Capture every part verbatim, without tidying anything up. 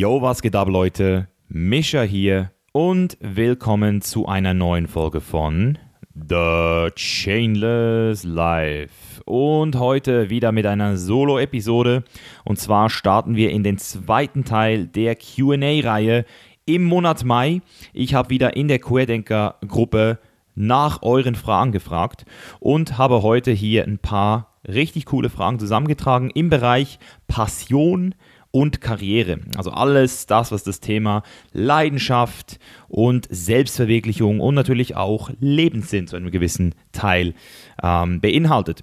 Yo, was geht ab, Leute? Mischa hier und willkommen zu einer neuen Folge von The Chainless Life. Und heute wieder mit einer Solo-Episode. Und zwar starten wir in den zweiten Teil der Q und A-Reihe im Monat Mai. Ich habe wieder in der Querdenker-Gruppe nach euren Fragen gefragt und habe heute hier ein paar richtig coole Fragen zusammengetragen im Bereich Passion und Karriere. Also alles das, was das Thema Leidenschaft und Selbstverwirklichung und natürlich auch Lebenssinn zu einem gewissen Teil ähm, beinhaltet.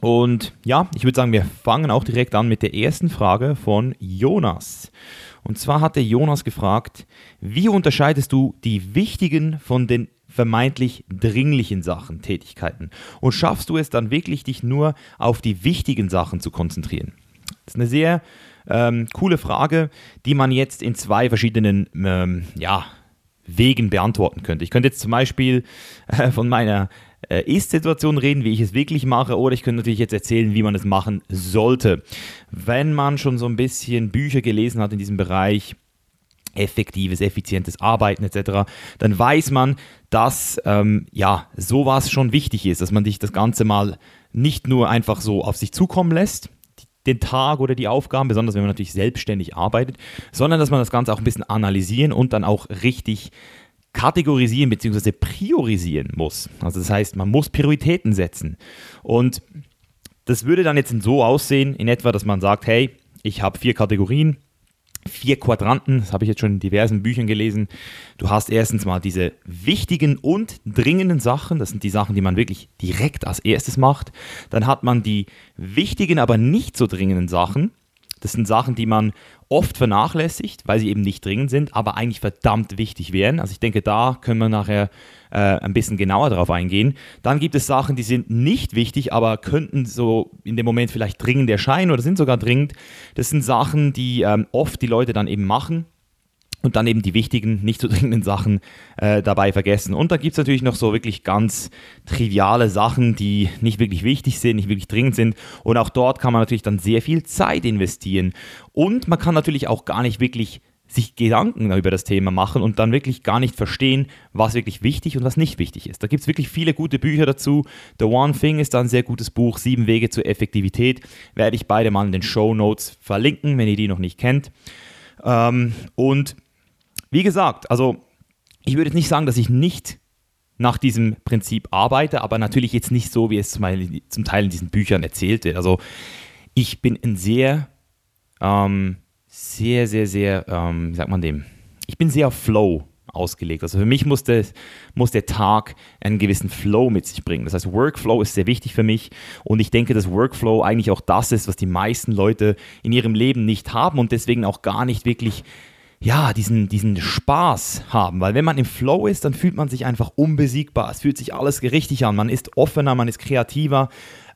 Und ja, ich würde sagen, wir fangen auch direkt an mit der ersten Frage von Jonas. Und zwar hat der Jonas gefragt, wie unterscheidest du die wichtigen von den vermeintlich dringlichen Sachen, Tätigkeiten? Und schaffst du es dann wirklich, dich nur auf die wichtigen Sachen zu konzentrieren? Das ist eine sehr ähm, coole Frage, die man jetzt in zwei verschiedenen ähm, ja, Wegen beantworten könnte. Ich könnte jetzt zum Beispiel äh, von meiner äh, Ist-Situation reden, wie ich es wirklich mache, oder ich könnte natürlich jetzt erzählen, wie man es machen sollte. Wenn man schon so ein bisschen Bücher gelesen hat in diesem Bereich, effektives, effizientes Arbeiten et cetera, dann weiß man, dass ähm, ja, sowas schon wichtig ist, dass man sich das Ganze mal nicht nur einfach so auf sich zukommen lässt, den Tag oder die Aufgaben, besonders wenn man natürlich selbstständig arbeitet, sondern dass man das Ganze auch ein bisschen analysieren und dann auch richtig kategorisieren bzw. priorisieren muss. Also das heißt, man muss Prioritäten setzen. Und das würde dann jetzt so aussehen, in etwa, dass man sagt, hey, ich habe vier Kategorien, vier Quadranten, das habe ich jetzt schon in diversen Büchern gelesen. Du hast erstens mal diese wichtigen und dringenden Sachen, das sind die Sachen, die man wirklich direkt als erstes macht. Dann hat man die wichtigen, aber nicht so dringenden Sachen. Das sind Sachen, die man oft vernachlässigt, weil sie eben nicht dringend sind, aber eigentlich verdammt wichtig wären. Also ich denke, da können wir nachher äh, ein bisschen genauer drauf eingehen. Dann gibt es Sachen, die sind nicht wichtig, aber könnten so in dem Moment vielleicht dringend erscheinen oder sind sogar dringend. Das sind Sachen, die ähm, oft die Leute dann eben machen und dann eben die wichtigen, nicht so dringenden Sachen äh, dabei vergessen. Und dann gibt es natürlich noch so wirklich ganz triviale Sachen, die nicht wirklich wichtig sind, nicht wirklich dringend sind. Und auch dort kann man natürlich dann sehr viel Zeit investieren. Und man kann natürlich auch gar nicht wirklich sich Gedanken über das Thema machen und dann wirklich gar nicht verstehen, was wirklich wichtig und was nicht wichtig ist. Da gibt es wirklich viele gute Bücher dazu. The One Thing ist da ein sehr gutes Buch. Sieben Wege zur Effektivität werde ich beide mal in den Shownotes verlinken, wenn ihr die noch nicht kennt. Ähm, und Wie gesagt, also ich würde jetzt nicht sagen, dass ich nicht nach diesem Prinzip arbeite, aber natürlich jetzt nicht so, wie es zum Teil in diesen Büchern erzählt wird. Also ich bin ein sehr, ähm, sehr, sehr, sehr, ähm, wie sagt man dem? Ich bin sehr auf Flow ausgelegt. Also für mich muss, das, muss der Tag einen gewissen Flow mit sich bringen. Das heißt, Workflow ist sehr wichtig für mich und ich denke, dass Workflow eigentlich auch das ist, was die meisten Leute in ihrem Leben nicht haben und deswegen auch gar nicht wirklich ja, diesen, diesen Spaß haben, weil wenn man im Flow ist, dann fühlt man sich einfach unbesiegbar, es fühlt sich alles richtig an, man ist offener, man ist kreativer,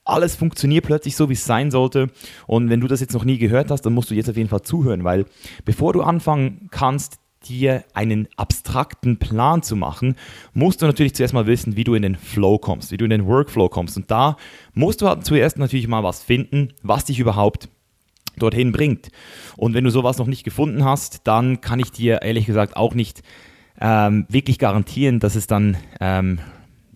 alles funktioniert plötzlich so, wie es sein sollte und wenn du das jetzt noch nie gehört hast, dann musst du jetzt auf jeden Fall zuhören, weil bevor du anfangen kannst, dir einen abstrakten Plan zu machen, musst du natürlich zuerst mal wissen, wie du in den Flow kommst, wie du in den Workflow kommst und da musst du halt zuerst natürlich mal was finden, was dich überhaupt dorthin bringt. Und wenn du sowas noch nicht gefunden hast, dann kann ich dir ehrlich gesagt auch nicht ähm, wirklich garantieren, dass es dann ähm,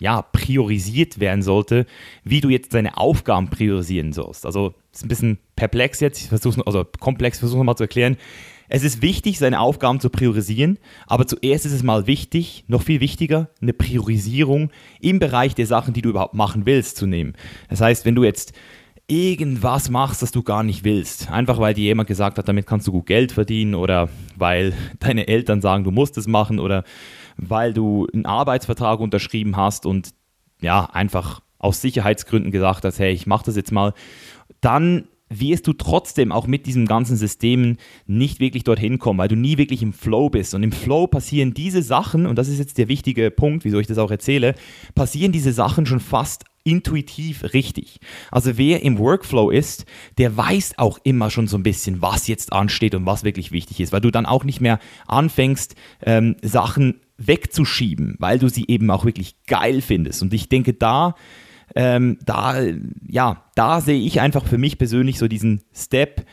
ja, priorisiert werden sollte, wie du jetzt deine Aufgaben priorisieren sollst. Also ist ein bisschen perplex jetzt, ich versuch's, also komplex, versuche nochmal zu erklären. Es ist wichtig, seine Aufgaben zu priorisieren, aber zuerst ist es mal wichtig, noch viel wichtiger, eine Priorisierung im Bereich der Sachen, die du überhaupt machen willst, zu nehmen. Das heißt, wenn du jetzt irgendwas machst, das du gar nicht willst. Einfach weil dir jemand gesagt hat, damit kannst du gut Geld verdienen oder weil deine Eltern sagen, du musst es machen oder weil du einen Arbeitsvertrag unterschrieben hast und ja, einfach aus Sicherheitsgründen gesagt hast, hey, ich mach das jetzt mal, dann wirst du trotzdem auch mit diesen ganzen Systemen nicht wirklich dorthin kommen, weil du nie wirklich im Flow bist. Und im Flow passieren diese Sachen, und das ist jetzt der wichtige Punkt, wieso ich das auch erzähle, passieren diese Sachen schon fast intuitiv richtig. Also wer im Workflow ist, der weiß auch immer schon so ein bisschen, was jetzt ansteht und was wirklich wichtig ist, weil du dann auch nicht mehr anfängst, ähm, Sachen wegzuschieben, weil du sie eben auch wirklich geil findest. Und ich denke, da Ähm, da, ja, da sehe ich einfach für mich persönlich so diesen Step,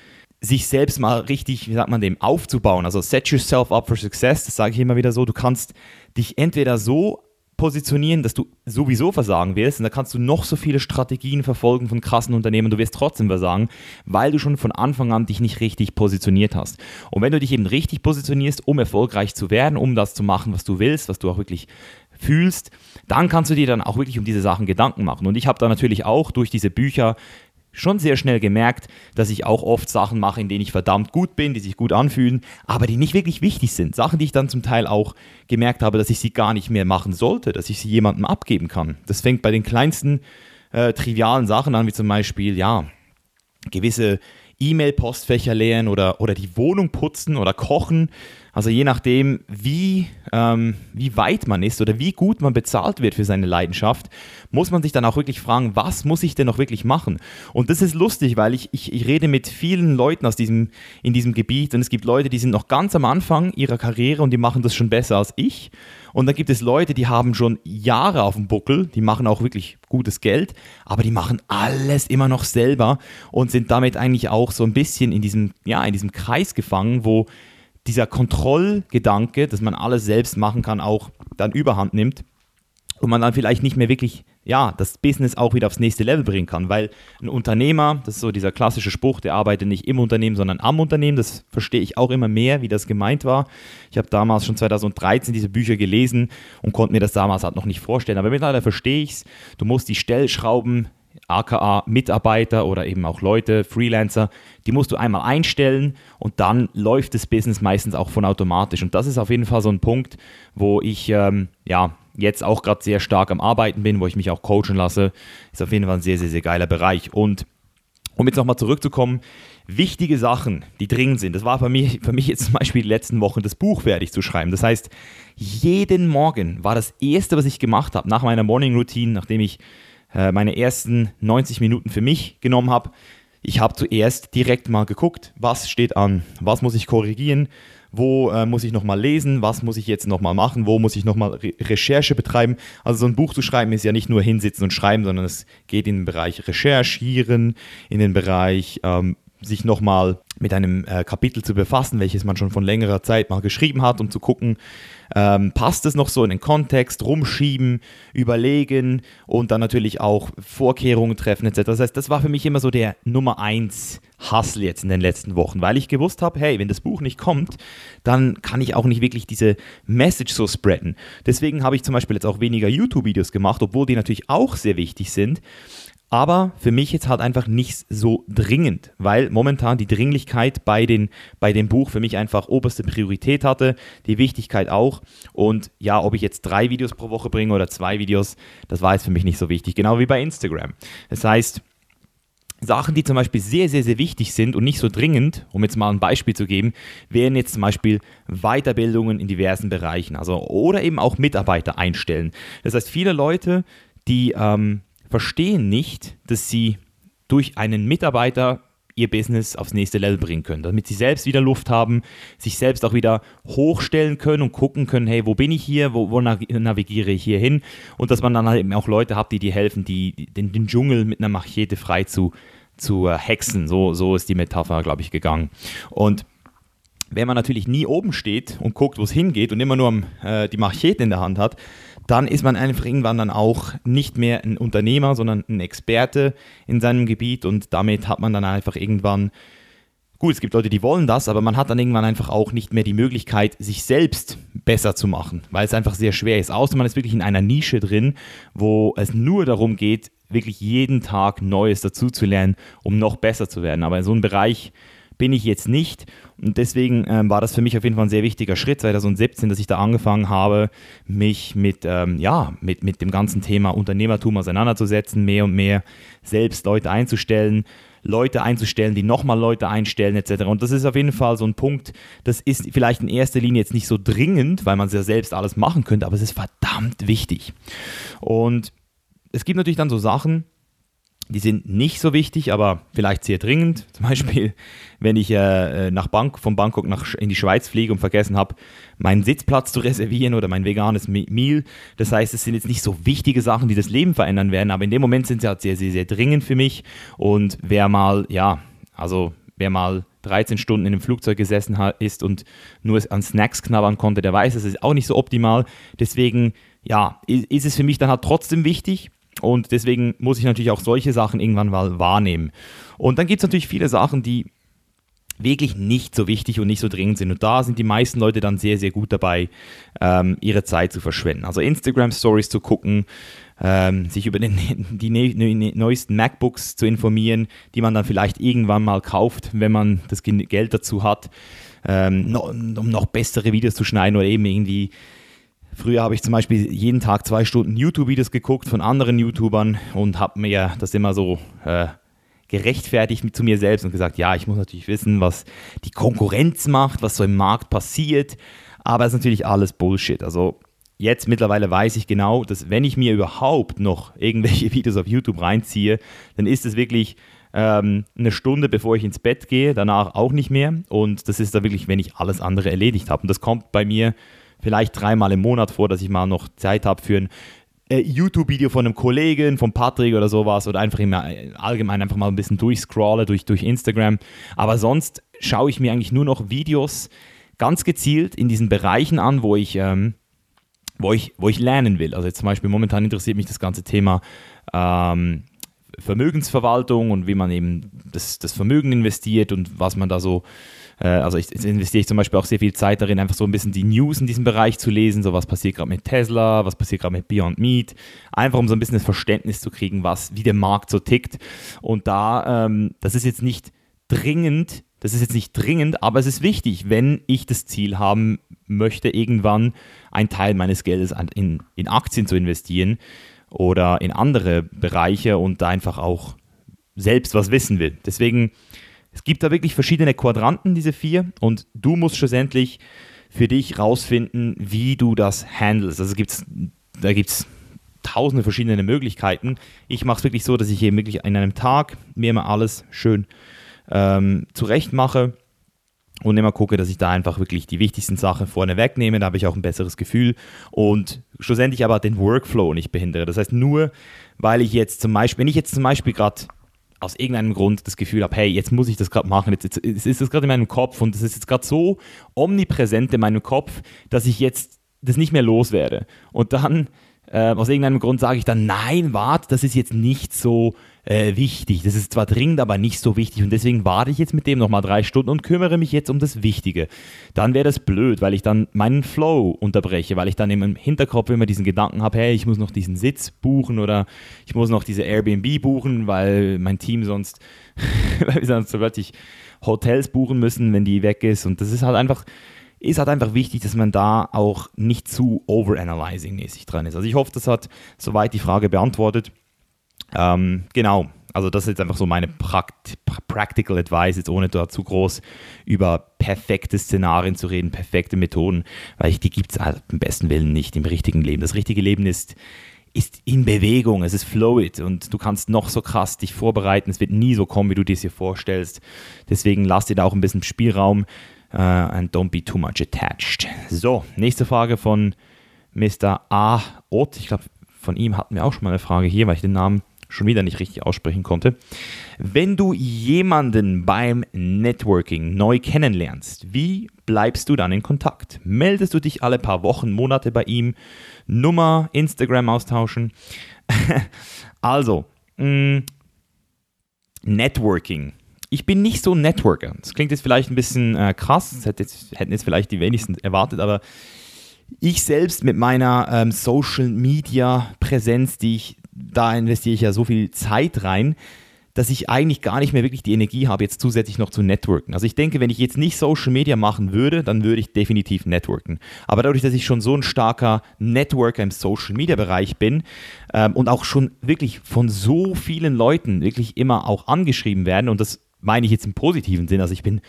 sich selbst mal richtig, wie sagt man dem, aufzubauen. Also set yourself up for success, das sage ich immer wieder so. Du kannst dich entweder so positionieren, dass du sowieso versagen wirst, und da kannst du noch so viele Strategien verfolgen von krassen Unternehmen, du wirst trotzdem versagen, weil du schon von Anfang an dich nicht richtig positioniert hast. Und wenn du dich eben richtig positionierst, um erfolgreich zu werden, um das zu machen, was du willst, was du auch wirklich fühlst, dann kannst du dir dann auch wirklich um diese Sachen Gedanken machen. Und ich habe da natürlich auch durch diese Bücher schon sehr schnell gemerkt, dass ich auch oft Sachen mache, in denen ich verdammt gut bin, die sich gut anfühlen, aber die nicht wirklich wichtig sind. Sachen, die ich dann zum Teil auch gemerkt habe, dass ich sie gar nicht mehr machen sollte, dass ich sie jemandem abgeben kann. Das fängt bei den kleinsten äh, trivialen Sachen an, wie zum Beispiel, ja, gewisse E-Mail-Postfächer leeren oder, oder die Wohnung putzen oder kochen. Also je nachdem, wie, ähm, wie weit man ist oder wie gut man bezahlt wird für seine Leidenschaft, muss man sich dann auch wirklich fragen, was muss ich denn noch wirklich machen? Und das ist lustig, weil ich, ich, ich rede mit vielen Leuten aus diesem, in diesem Gebiet, und es gibt Leute, die sind noch ganz am Anfang ihrer Karriere und die machen das schon besser als ich. Und dann gibt es Leute, die haben schon Jahre auf dem Buckel, die machen auch wirklich gutes Geld, aber die machen alles immer noch selber und sind damit eigentlich auch so ein bisschen in diesem, ja, in diesem Kreis gefangen, wo dieser Kontrollgedanke, dass man alles selbst machen kann, auch dann überhand nimmt und man dann vielleicht nicht mehr wirklich, ja, das Business auch wieder aufs nächste Level bringen kann, weil ein Unternehmer, das ist so dieser klassische Spruch, der arbeitet nicht im Unternehmen, sondern am Unternehmen, das verstehe ich auch immer mehr, wie das gemeint war. Ich habe damals schon zwanzig dreizehn diese Bücher gelesen und konnte mir das damals halt noch nicht vorstellen, aber mittlerweile verstehe ich es, du musst die Stellschrauben, aka Mitarbeiter oder eben auch Leute, Freelancer, die musst du einmal einstellen und dann läuft das Business meistens auch von automatisch. Und das ist auf jeden Fall so ein Punkt, wo ich ähm, ja, jetzt auch gerade sehr stark am Arbeiten bin, wo ich mich auch coachen lasse. Ist auf jeden Fall ein sehr, sehr, sehr geiler Bereich. Und um jetzt nochmal zurückzukommen, wichtige Sachen, die dringend sind. Das war für mich, für mich jetzt zum Beispiel die letzten Wochen, das Buch fertig zu schreiben. Das heißt, jeden Morgen war das Erste, was ich gemacht habe, nach meiner Morning Routine, nachdem ich meine ersten neunzig Minuten für mich genommen habe. Ich habe zuerst direkt mal geguckt, was steht an, was muss ich korrigieren, wo äh, muss ich nochmal lesen, was muss ich jetzt nochmal machen, wo muss ich nochmal Re- Recherche betreiben. Also so ein Buch zu schreiben ist ja nicht nur hinsitzen und schreiben, sondern es geht in den Bereich Recherchieren, in den Bereich ähm, sich nochmal mit einem äh, Kapitel zu befassen, welches man schon von längerer Zeit mal geschrieben hat, um zu gucken, ähm, passt es noch so in den Kontext, rumschieben, überlegen und dann natürlich auch Vorkehrungen treffen et cetera. Das heißt, das war für mich immer so der Nummer eins Hustle jetzt in den letzten Wochen, weil ich gewusst habe, hey, wenn das Buch nicht kommt, dann kann ich auch nicht wirklich diese Message so spreaden. Deswegen habe ich zum Beispiel jetzt auch weniger YouTube-Videos gemacht, obwohl die natürlich auch sehr wichtig sind, aber für mich jetzt halt einfach nicht so dringend, weil momentan die Dringlichkeit bei, den, bei dem Buch für mich einfach oberste Priorität hatte, die Wichtigkeit auch. Und ja, ob ich jetzt drei Videos pro Woche bringe oder zwei Videos, das war jetzt für mich nicht so wichtig, genau wie bei Instagram. Das heißt, Sachen, die zum Beispiel sehr, sehr, sehr wichtig sind und nicht so dringend, um jetzt mal ein Beispiel zu geben, wären jetzt zum Beispiel Weiterbildungen in diversen Bereichen, also oder eben auch Mitarbeiter einstellen. Das heißt, viele Leute, die ähm, verstehen nicht, dass sie durch einen Mitarbeiter ihr Business aufs nächste Level bringen können, damit sie selbst wieder Luft haben, sich selbst auch wieder hochstellen können und gucken können, hey, wo bin ich hier, wo, wo navigiere ich hier hin, und dass man dann halt eben auch Leute hat, die dir helfen, die, die den, den Dschungel mit einer Machete frei zu, zu äh, hexen. So, so ist die Metapher, glaube ich, gegangen. Und wenn man natürlich nie oben steht und guckt, wo es hingeht und immer nur äh, die Machete in der Hand hat, dann ist man einfach irgendwann dann auch nicht mehr ein Unternehmer, sondern ein Experte in seinem Gebiet, und damit hat man dann einfach irgendwann, gut, es gibt Leute, die wollen das, aber man hat dann irgendwann einfach auch nicht mehr die Möglichkeit, sich selbst besser zu machen, weil es einfach sehr schwer ist, außer man ist wirklich in einer Nische drin, wo es nur darum geht, wirklich jeden Tag Neues dazuzulernen, um noch besser zu werden, aber in so einem Bereich bin ich jetzt nicht, und deswegen ähm, war das für mich auf jeden Fall ein sehr wichtiger Schritt zwanzig siebzehn, dass ich da angefangen habe, mich mit, ähm, ja, mit, mit dem ganzen Thema Unternehmertum auseinanderzusetzen, mehr und mehr selbst Leute einzustellen, Leute einzustellen, die nochmal Leute einstellen et cetera. Und das ist auf jeden Fall so ein Punkt, das ist vielleicht in erster Linie jetzt nicht so dringend, weil man es ja selbst alles machen könnte, aber es ist verdammt wichtig. Und es gibt natürlich dann so Sachen, die sind nicht so wichtig, aber vielleicht sehr dringend. Zum Beispiel, wenn ich äh, nach Bangkok, von Bangkok nach, in die Schweiz fliege und vergessen habe, meinen Sitzplatz zu reservieren oder mein veganes Meal. Das heißt, es sind jetzt nicht so wichtige Sachen, die das Leben verändern werden, aber in dem Moment sind sie halt sehr, sehr, sehr dringend für mich. Und wer mal, ja, also wer mal dreizehn Stunden in einem Flugzeug gesessen hat, ist und nur an Snacks knabbern konnte, der weiß, das ist auch nicht so optimal. Deswegen, ja, ist es für mich dann halt trotzdem wichtig. Und deswegen muss ich natürlich auch solche Sachen irgendwann mal wahrnehmen. Und dann gibt es natürlich viele Sachen, die wirklich nicht so wichtig und nicht so dringend sind. Und da sind die meisten Leute dann sehr, sehr gut dabei, ähm, ihre Zeit zu verschwenden. Also Instagram-Stories zu gucken, ähm, sich über den, die ne, neuesten MacBooks zu informieren, die man dann vielleicht irgendwann mal kauft, wenn man das Geld dazu hat, ähm, no, um noch bessere Videos zu schneiden oder eben irgendwie. Früher habe ich zum Beispiel jeden Tag zwei Stunden YouTube-Videos geguckt von anderen YouTubern und habe mir das immer so äh, gerechtfertigt mit, zu mir selbst und gesagt, ja, ich muss natürlich wissen, was die Konkurrenz macht, was so im Markt passiert, aber es ist natürlich alles Bullshit. Also jetzt mittlerweile weiß ich genau, dass wenn ich mir überhaupt noch irgendwelche Videos auf YouTube reinziehe, dann ist es wirklich ähm, eine Stunde, bevor ich ins Bett gehe, danach auch nicht mehr, und das ist da wirklich, wenn ich alles andere erledigt habe, und das kommt bei mir vielleicht dreimal im Monat vor, dass ich mal noch Zeit habe für ein äh, YouTube-Video von einem Kollegen, von Patrick oder sowas, oder einfach immer allgemein einfach mal ein bisschen durchscrolle durch, durch Instagram. Aber sonst schaue ich mir eigentlich nur noch Videos ganz gezielt in diesen Bereichen an, wo ich, ähm, wo ich, wo ich lernen will. Also jetzt zum Beispiel momentan interessiert mich das ganze Thema ähm, Vermögensverwaltung und wie man eben das, das Vermögen investiert und was man da so. Also ich, jetzt investiere ich zum Beispiel auch sehr viel Zeit darin, einfach so ein bisschen die News in diesem Bereich zu lesen, so was passiert gerade mit Tesla, was passiert gerade mit Beyond Meat, einfach um so ein bisschen das Verständnis zu kriegen, was, wie der Markt so tickt. Und da, ähm, das ist jetzt nicht dringend, das ist jetzt nicht dringend, aber es ist wichtig, wenn ich das Ziel haben möchte, irgendwann einen Teil meines Geldes in, in Aktien zu investieren oder in andere Bereiche und da einfach auch selbst was wissen will. Deswegen, es gibt da wirklich verschiedene Quadranten, diese vier, und du musst schlussendlich für dich rausfinden, wie du das handelst. Also gibt's, da gibt es tausende verschiedene Möglichkeiten. Ich mache es wirklich so, dass ich eben wirklich in einem Tag mir immer alles schön ähm, zurecht mache und immer gucke, dass ich da einfach wirklich die wichtigsten Sachen vorne wegnehme. Da habe ich auch ein besseres Gefühl und schlussendlich aber den Workflow nicht behindere. Das heißt, nur weil ich jetzt zum Beispiel, wenn ich jetzt zum Beispiel gerade aus irgendeinem Grund das Gefühl habe, hey, jetzt muss ich das gerade machen, jetzt, jetzt, jetzt ist das gerade in meinem Kopf und das ist jetzt gerade so omnipräsent in meinem Kopf, dass ich jetzt das nicht mehr loswerde. Und dann, äh, aus irgendeinem Grund sage ich dann, nein, warte, das ist jetzt nicht so äh, wichtig. Das ist zwar dringend, aber nicht so wichtig und deswegen warte ich jetzt mit dem nochmal drei Stunden und kümmere mich jetzt um das Wichtige. Dann wäre das blöd, weil ich dann meinen Flow unterbreche, weil ich dann im Hinterkopf immer diesen Gedanken habe, hey, ich muss noch diesen Sitz buchen oder ich muss noch diese Airbnb buchen, weil mein Team sonst, weil wir sonst so plötzlich Hotels buchen müssen, wenn die weg ist, und das ist halt einfach... ist halt einfach wichtig, dass man da auch nicht zu overanalyzing-mäßig dran ist. Also ich hoffe, das hat soweit die Frage beantwortet. Ähm, genau, also das ist jetzt einfach so meine Prakt- Practical Advice, jetzt ohne da zu groß über perfekte Szenarien zu reden, perfekte Methoden, weil ich, die gibt es halt im besten Willen nicht im richtigen Leben. Das richtige Leben ist, ist in Bewegung, es ist fluid und du kannst noch so krass dich vorbereiten, es wird nie so kommen, wie du dir es dir vorstellst. Deswegen lass dir da auch ein bisschen Spielraum, Uh, and don't be too much attached. So, nächste Frage von Mister A. Ott. Ich glaube, von ihm hatten wir auch schon mal eine Frage hier, weil ich den Namen schon wieder nicht richtig aussprechen konnte. Wenn du jemanden beim Networking neu kennenlernst, wie bleibst du dann in Kontakt? Meldest du dich alle paar Wochen, Monate bei ihm? Nummer, Instagram austauschen? Also, mh, Networking. Ich bin nicht so ein Networker. Das klingt jetzt vielleicht ein bisschen äh, krass, das hätte jetzt, hätten jetzt vielleicht die wenigsten erwartet, aber ich selbst mit meiner ähm, Social-Media-Präsenz, die ich, da investiere ich ja so viel Zeit rein, dass ich eigentlich gar nicht mehr wirklich die Energie habe, jetzt zusätzlich noch zu networken. Also ich denke, wenn ich jetzt nicht Social Media machen würde, dann würde ich definitiv networken. Aber dadurch, dass ich schon so ein starker Networker im Social Media Bereich bin ähm, und auch schon wirklich von so vielen Leuten wirklich immer auch angeschrieben werden, und das meine ich jetzt im positiven Sinn. Also ich bin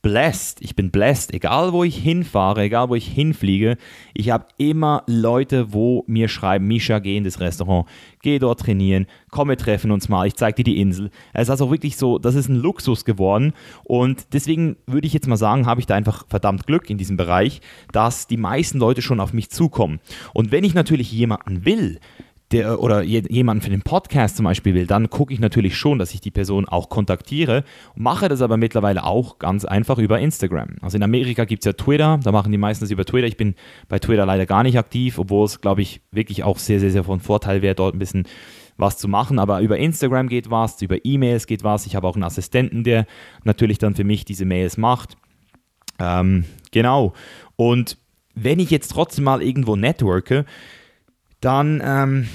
blessed, ich bin blessed, egal wo ich hinfahre, egal wo ich hinfliege, ich habe immer Leute, wo mir schreiben, Misha, geh in das Restaurant, geh dort trainieren, komm, wir treffen uns mal, ich zeig dir die Insel. Es ist also wirklich so, das ist ein Luxus geworden und deswegen würde ich jetzt mal sagen, habe ich da einfach verdammt Glück in diesem Bereich, dass die meisten Leute schon auf mich zukommen. Und wenn ich natürlich jemanden will, der, oder je, jemanden für den Podcast zum Beispiel will, dann gucke ich natürlich schon, dass ich die Person auch kontaktiere, mache das aber mittlerweile auch ganz einfach über Instagram. Also in Amerika gibt es ja Twitter, da machen die meisten das über Twitter. Ich bin bei Twitter leider gar nicht aktiv, obwohl es, glaube ich, wirklich auch sehr, sehr, sehr von Vorteil wäre, dort ein bisschen was zu machen, aber über Instagram geht was, über E-Mails geht was. Ich habe auch einen Assistenten, der natürlich dann für mich diese Mails macht. Ähm, genau. Und wenn ich jetzt trotzdem mal irgendwo networke, dann, ähm,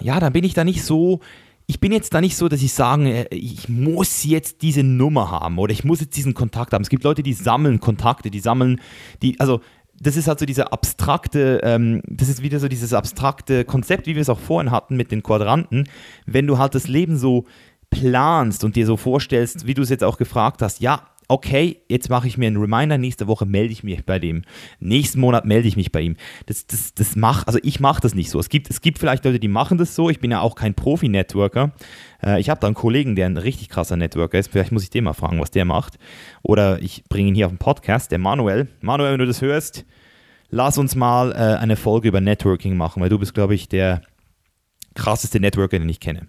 ja, dann bin ich da nicht so, ich bin jetzt da nicht so, dass ich sage, ich muss jetzt diese Nummer haben oder ich muss jetzt diesen Kontakt haben. Es gibt Leute, die sammeln Kontakte, die sammeln, die, also das ist halt so diese abstrakte, ähm, das ist wieder so dieses abstrakte Konzept, wie wir es auch vorhin hatten mit den Quadranten. Wenn du halt das Leben so planst und dir so vorstellst, wie du es jetzt auch gefragt hast, ja, okay, jetzt mache ich mir einen Reminder, nächste Woche melde ich mich bei dem, nächsten Monat melde ich mich bei ihm. Das, das, das mach, also ich mache das nicht so. Es gibt, es gibt vielleicht Leute, die machen das so. Ich bin ja auch kein Profi-Networker. Äh, ich habe da einen Kollegen, der ein richtig krasser Networker ist. Vielleicht muss ich den mal fragen, was der macht. Oder ich bringe ihn hier auf den Podcast, der Manuel. Manuel, wenn du das hörst, lass uns mal äh, eine Folge über Networking machen, weil du bist, glaube ich, der krasseste Networker, den ich kenne.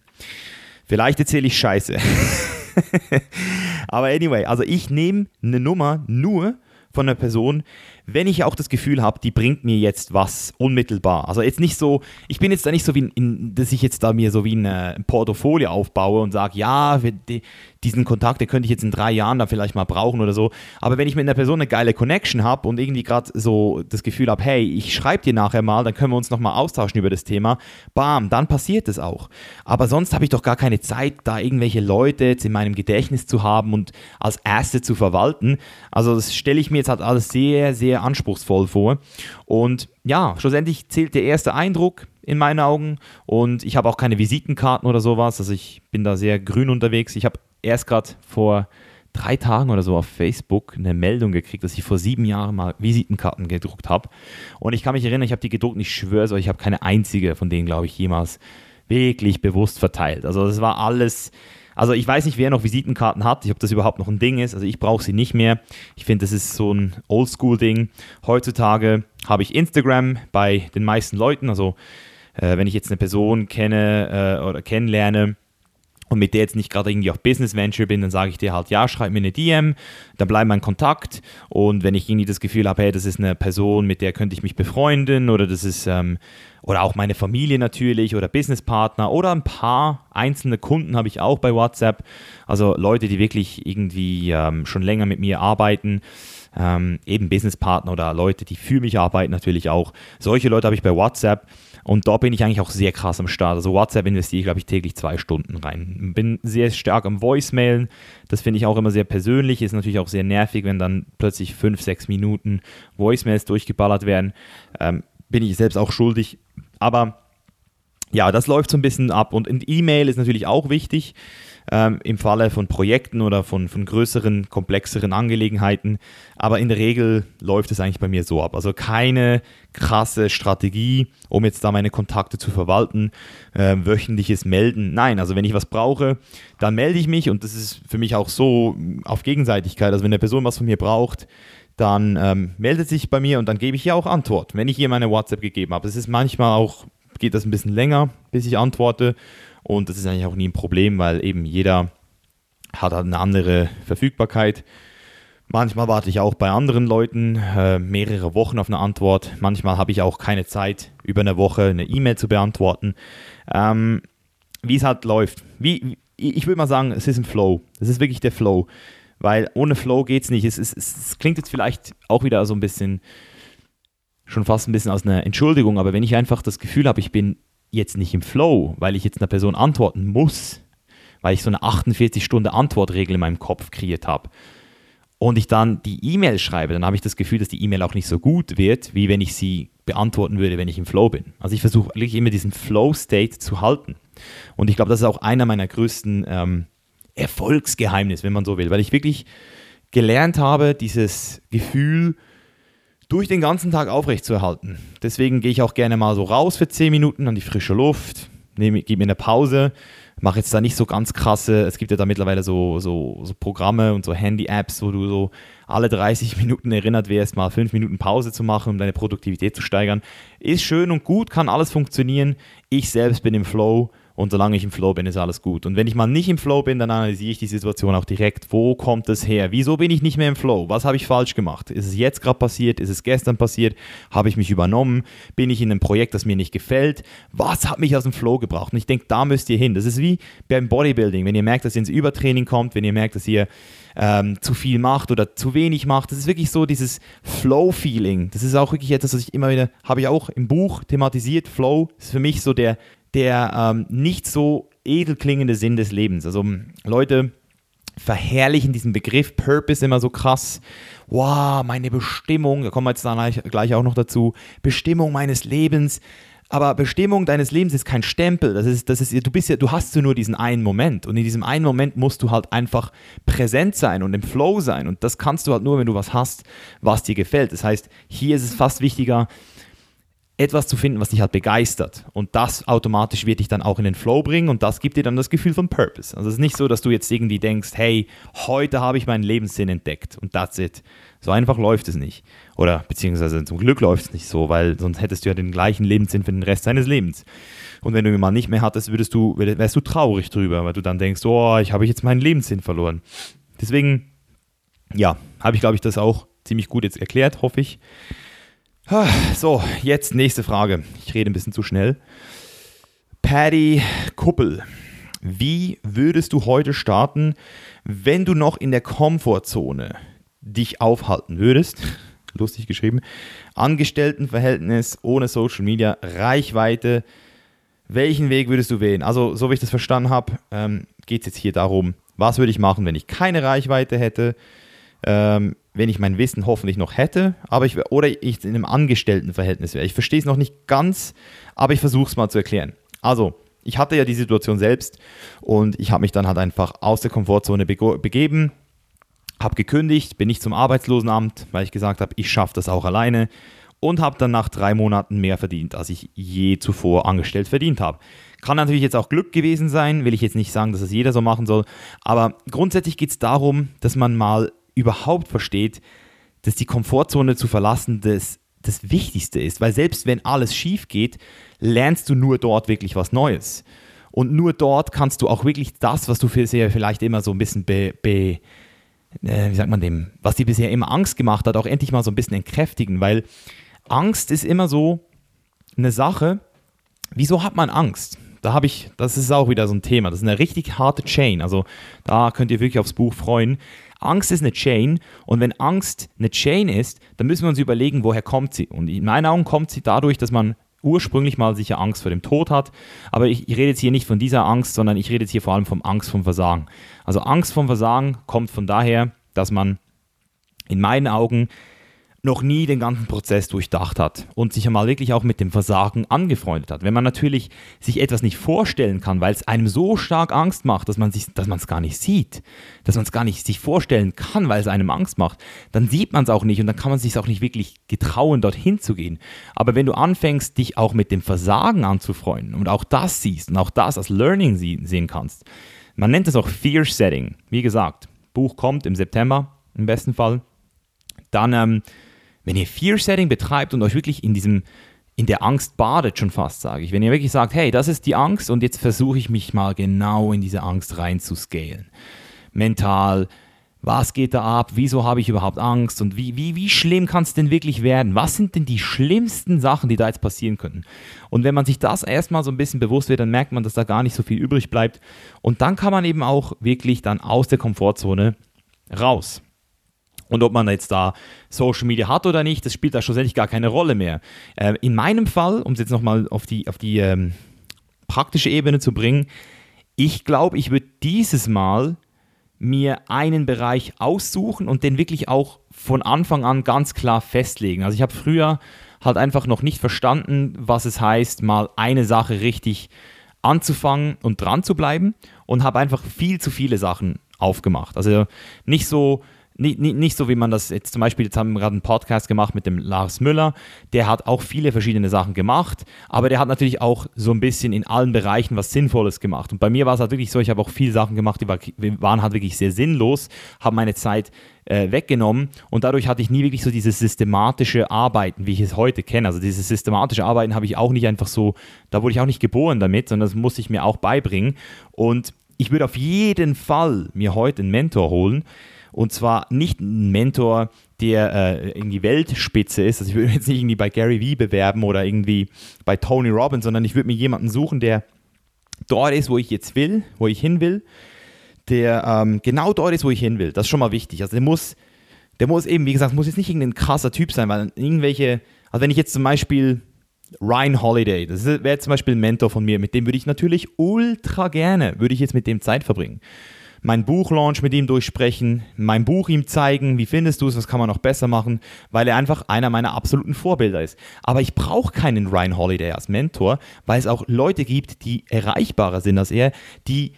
Vielleicht erzähle ich Scheiße. Aber anyway, also ich nehme eine Nummer nur von einer Person, wenn ich auch das Gefühl habe, die bringt mir jetzt was unmittelbar. Also jetzt nicht so, ich bin jetzt da nicht so wie, in, in, dass ich jetzt da mir so wie ein, ein Portfolio aufbaue und sage, ja, wir, die, diesen Kontakt, den könnte ich jetzt in drei Jahren da vielleicht mal brauchen oder so. Aber wenn ich mit einer Person eine geile Connection habe und irgendwie gerade so das Gefühl habe, hey, ich schreibe dir nachher mal, dann können wir uns nochmal austauschen über das Thema, bam, dann passiert es auch. Aber sonst habe ich doch gar keine Zeit, da irgendwelche Leute jetzt in meinem Gedächtnis zu haben und als Asset zu verwalten. Also das stelle ich mir jetzt halt alles sehr, sehr anspruchsvoll vor. Und ja, schlussendlich zählt der erste Eindruck in meinen Augen und ich habe auch keine Visitenkarten oder sowas, also ich bin da sehr grün unterwegs. Ich habe erst gerade vor drei Tagen oder so auf Facebook eine Meldung gekriegt, dass ich vor sieben Jahren mal Visitenkarten gedruckt habe und ich kann mich erinnern, ich habe die gedruckt und ich schwöre es euch, ich habe keine einzige von denen, glaube ich, jemals wirklich bewusst verteilt. Also das war alles... Also ich weiß nicht, wer noch Visitenkarten hat, ob das überhaupt noch ein Ding ist. Also ich brauche sie nicht mehr. Ich finde, das ist so ein Oldschool-Ding. Heutzutage habe ich Instagram bei den meisten Leuten. Also äh, wenn ich jetzt eine Person kenne äh, oder kennenlerne und mit der jetzt nicht gerade irgendwie auf Business Venture bin, dann sage ich dir halt, ja, schreib mir eine D M, dann bleiben wir in Kontakt. Und wenn ich irgendwie das Gefühl habe, hey, das ist eine Person, mit der könnte ich mich befreunden oder das ist... Ähm, Oder auch meine Familie natürlich oder Businesspartner oder ein paar einzelne Kunden habe ich auch bei WhatsApp. Also Leute, die wirklich irgendwie ähm, schon länger mit mir arbeiten, ähm, eben Businesspartner oder Leute, die für mich arbeiten natürlich auch. Solche Leute habe ich bei WhatsApp und da bin ich eigentlich auch sehr krass am Start. Also WhatsApp investiere ich, glaube ich, täglich zwei Stunden rein. Bin sehr stark am Voicemailen. Das finde ich auch immer sehr persönlich. Ist natürlich auch sehr nervig, wenn dann plötzlich fünf, sechs Minuten Voicemails durchgeballert werden. Ähm, bin ich selbst auch schuldig. Aber ja, das läuft so ein bisschen ab. Und E-Mail ist natürlich auch wichtig, ähm, im Falle von Projekten oder von, von größeren, komplexeren Angelegenheiten. Aber in der Regel läuft es eigentlich bei mir so ab. Also keine krasse Strategie, um jetzt da meine Kontakte zu verwalten, äh, wöchentliches Melden. Nein, also wenn ich was brauche, dann melde ich mich. Und das ist für mich auch so auf Gegenseitigkeit. Also wenn eine Person was von mir braucht, dann ähm, meldet sich bei mir und dann gebe ich ihr auch Antwort, wenn ich ihr meine WhatsApp gegeben habe. Es ist manchmal auch, geht das ein bisschen länger, bis ich antworte und das ist eigentlich auch nie ein Problem, weil eben jeder hat halt eine andere Verfügbarkeit. Manchmal warte ich auch bei anderen Leuten äh, mehrere Wochen auf eine Antwort. Manchmal habe ich auch keine Zeit, über eine Woche eine E-Mail zu beantworten. Ähm, wie es halt läuft. Wie, ich würde mal sagen, es ist ein Flow. Es ist wirklich der Flow. Weil ohne Flow geht's nicht. Es, es, es klingt jetzt vielleicht auch wieder so ein bisschen, schon fast ein bisschen aus einer Entschuldigung, aber wenn ich einfach das Gefühl habe, ich bin jetzt nicht im Flow, weil ich jetzt einer Person antworten muss, weil ich so eine achtundvierzig-Stunden-Antwortregel in meinem Kopf kreiert habe und ich dann die E-Mail schreibe, dann habe ich das Gefühl, dass die E-Mail auch nicht so gut wird, wie wenn ich sie beantworten würde, wenn ich im Flow bin. Also ich versuche wirklich immer diesen Flow-State zu halten. Und ich glaube, das ist auch einer meiner größten ähm, Erfolgsgeheimnis, wenn man so will, weil ich wirklich gelernt habe, dieses Gefühl durch den ganzen Tag aufrechtzuerhalten. Deswegen gehe ich auch gerne mal so raus für zehn Minuten an die frische Luft, nehme, gebe mir eine Pause, mache jetzt da nicht so ganz krasse, es gibt ja da mittlerweile so, so, so Programme und so Handy-Apps, wo du so alle dreißig Minuten erinnert wärst, mal fünf Minuten Pause zu machen, um deine Produktivität zu steigern. Ist schön und gut, kann alles funktionieren. Ich selbst bin im Flow und solange ich im Flow bin, ist alles gut. Und wenn ich mal nicht im Flow bin, dann analysiere ich die Situation auch direkt. Wo kommt es her? Wieso bin ich nicht mehr im Flow? Was habe ich falsch gemacht? Ist es jetzt gerade passiert? Ist es gestern passiert? Habe ich mich übernommen? Bin ich in einem Projekt, das mir nicht gefällt? Was hat mich aus dem Flow gebracht? Und ich denke, da müsst ihr hin. Das ist wie beim Bodybuilding. Wenn ihr merkt, dass ihr ins Übertraining kommt, wenn ihr merkt, dass ihr Ähm, zu viel macht oder zu wenig macht. Das ist wirklich so dieses Flow-Feeling. Das ist auch wirklich etwas, was ich immer wieder, habe ich auch im Buch thematisiert. Flow ist für mich so der, der ähm, nicht so edel klingende Sinn des Lebens. Also Leute verherrlichen diesen Begriff Purpose immer so krass. Wow, meine Bestimmung, da kommen wir jetzt dann gleich auch noch dazu. Bestimmung meines Lebens. Aber Bestimmung deines Lebens ist kein Stempel. Das ist, das ist, du bist ja, du hast ja nur diesen einen Moment. Und in diesem einen Moment musst du halt einfach präsent sein und im Flow sein. Und das kannst du halt nur, wenn du was hast, was dir gefällt. Das heißt, hier ist es fast wichtiger, etwas zu finden, was dich halt begeistert. Und das automatisch wird dich dann auch in den Flow bringen und das gibt dir dann das Gefühl von Purpose. Also es ist nicht so, dass du jetzt irgendwie denkst, hey, heute habe ich meinen Lebenssinn entdeckt und that's it. So einfach läuft es nicht. Oder beziehungsweise zum Glück läuft es nicht so, weil sonst hättest du ja den gleichen Lebenssinn für den Rest deines Lebens. Und wenn du ihn mal nicht mehr hattest, würdest du, wärst du traurig drüber, weil du dann denkst, oh, ich habe jetzt meinen Lebenssinn verloren. Deswegen, ja, habe ich, glaube ich, das auch ziemlich gut jetzt erklärt, hoffe ich. So, jetzt nächste Frage. Ich rede ein bisschen zu schnell. Patty Kuppel. Wie würdest du heute starten, wenn du noch in der Komfortzone dich aufhalten würdest? Lustig geschrieben. Angestelltenverhältnis, ohne Social Media, Reichweite. Welchen Weg würdest du wählen? Also, so wie ich das verstanden habe, ähm, geht es jetzt hier darum, was würde ich machen, wenn ich keine Reichweite hätte? Ähm, wenn ich mein Wissen hoffentlich noch hätte, aber ich, oder ich in einem Angestelltenverhältnis wäre. Ich verstehe es noch nicht ganz, aber ich versuche es mal zu erklären. Also, ich hatte ja die Situation selbst und ich habe mich dann halt einfach aus der Komfortzone bege- begeben, habe gekündigt, bin nicht zum Arbeitslosenamt, weil ich gesagt habe, ich schaffe das auch alleine und habe dann nach drei Monaten mehr verdient, als ich je zuvor angestellt verdient habe. Kann natürlich jetzt auch Glück gewesen sein, will ich jetzt nicht sagen, dass das jeder so machen soll, aber grundsätzlich geht es darum, dass man mal überhaupt versteht, dass die Komfortzone zu verlassen das, das Wichtigste ist. Weil selbst wenn alles schief geht, lernst du nur dort wirklich was Neues. Und nur dort kannst du auch wirklich das, was du bisher vielleicht immer so ein bisschen, be, be, äh, wie sagt man dem, was dir bisher immer Angst gemacht hat, auch endlich mal so ein bisschen entkräftigen. Weil Angst ist immer so eine Sache, wieso hat man Angst? Da habe ich, das ist auch wieder so ein Thema, das ist eine richtig harte Chain, also da könnt ihr wirklich aufs Buch freuen. Angst ist eine Chain und wenn Angst eine Chain ist, dann müssen wir uns überlegen, woher kommt sie. Und in meinen Augen kommt sie dadurch, dass man ursprünglich mal sicher Angst vor dem Tod hat, aber ich, ich rede jetzt hier nicht von dieser Angst, sondern ich rede jetzt hier vor allem vom Angst vom Versagen. Also Angst vom Versagen kommt von daher, dass man in meinen Augen noch nie den ganzen Prozess durchdacht hat und sich einmal wirklich auch mit dem Versagen angefreundet hat. Wenn man natürlich sich etwas nicht vorstellen kann, weil es einem so stark Angst macht, dass man sich, dass man es gar nicht sieht, dass man es gar nicht sich vorstellen kann, weil es einem Angst macht, dann sieht man es auch nicht und dann kann man es sich auch nicht wirklich getrauen, dorthin zu gehen. Aber wenn du anfängst, dich auch mit dem Versagen anzufreunden und auch das siehst und auch das als Learning sehen kannst, man nennt es auch Fear Setting. Wie gesagt, Buch kommt im September im besten Fall. Dann ähm, wenn ihr Fear-Setting betreibt und euch wirklich in diesem, in der Angst badet, schon fast sage ich, wenn ihr wirklich sagt, hey, das ist die Angst und jetzt versuche ich mich mal genau in diese Angst reinzuscalen. Mental, was geht da ab, wieso habe ich überhaupt Angst und wie, wie, wie schlimm kann es denn wirklich werden? Was sind denn die schlimmsten Sachen, die da jetzt passieren könnten? Und wenn man sich das erstmal so ein bisschen bewusst wird, dann merkt man, dass da gar nicht so viel übrig bleibt und dann kann man eben auch wirklich dann aus der Komfortzone raus. Und ob man jetzt da Social Media hat oder nicht, das spielt da schlussendlich gar keine Rolle mehr. Äh, in meinem Fall, um es jetzt nochmal auf die, auf die ähm, praktische Ebene zu bringen, ich glaube, ich würde dieses Mal mir einen Bereich aussuchen und den wirklich auch von Anfang an ganz klar festlegen. Also ich habe früher halt einfach noch nicht verstanden, was es heißt, mal eine Sache richtig anzufangen und dran zu bleiben und habe einfach viel zu viele Sachen aufgemacht. Also nicht so Nicht, nicht, nicht so, wie man das jetzt zum Beispiel, jetzt haben wir gerade einen Podcast gemacht mit dem Lars Müller, der hat auch viele verschiedene Sachen gemacht, aber der hat natürlich auch so ein bisschen in allen Bereichen was Sinnvolles gemacht. Und bei mir war es halt wirklich so, ich habe auch viele Sachen gemacht, die war, waren halt wirklich sehr sinnlos, habe meine Zeit äh, weggenommen und dadurch hatte ich nie wirklich so dieses systematische Arbeiten, wie ich es heute kenne. Also dieses systematische Arbeiten habe ich auch nicht einfach so, da wurde ich auch nicht geboren damit, sondern das musste ich mir auch beibringen. Und ich würde auf jeden Fall mir heute einen Mentor holen. Und zwar nicht ein Mentor, der äh, irgendwie Weltspitze ist. Also ich würde mich jetzt nicht irgendwie bei Gary Vee bewerben oder irgendwie bei Tony Robbins, sondern ich würde mir jemanden suchen, der dort ist, wo ich jetzt will, wo ich hin will, der ähm, genau dort ist, wo ich hin will. Das ist schon mal wichtig. Also der muss, der muss eben, wie gesagt, muss jetzt nicht irgendein krasser Typ sein, weil irgendwelche, also wenn ich jetzt zum Beispiel Ryan Holiday, das wäre zum Beispiel ein Mentor von mir, mit dem würde ich natürlich ultra gerne, würde ich jetzt mit dem Zeit verbringen. Mein Buchlaunch mit ihm durchsprechen, mein Buch ihm zeigen, wie findest du es, was kann man noch besser machen, weil er einfach einer meiner absoluten Vorbilder ist. Aber ich brauche keinen Ryan Holiday als Mentor, weil es auch Leute gibt, die erreichbarer sind als er, die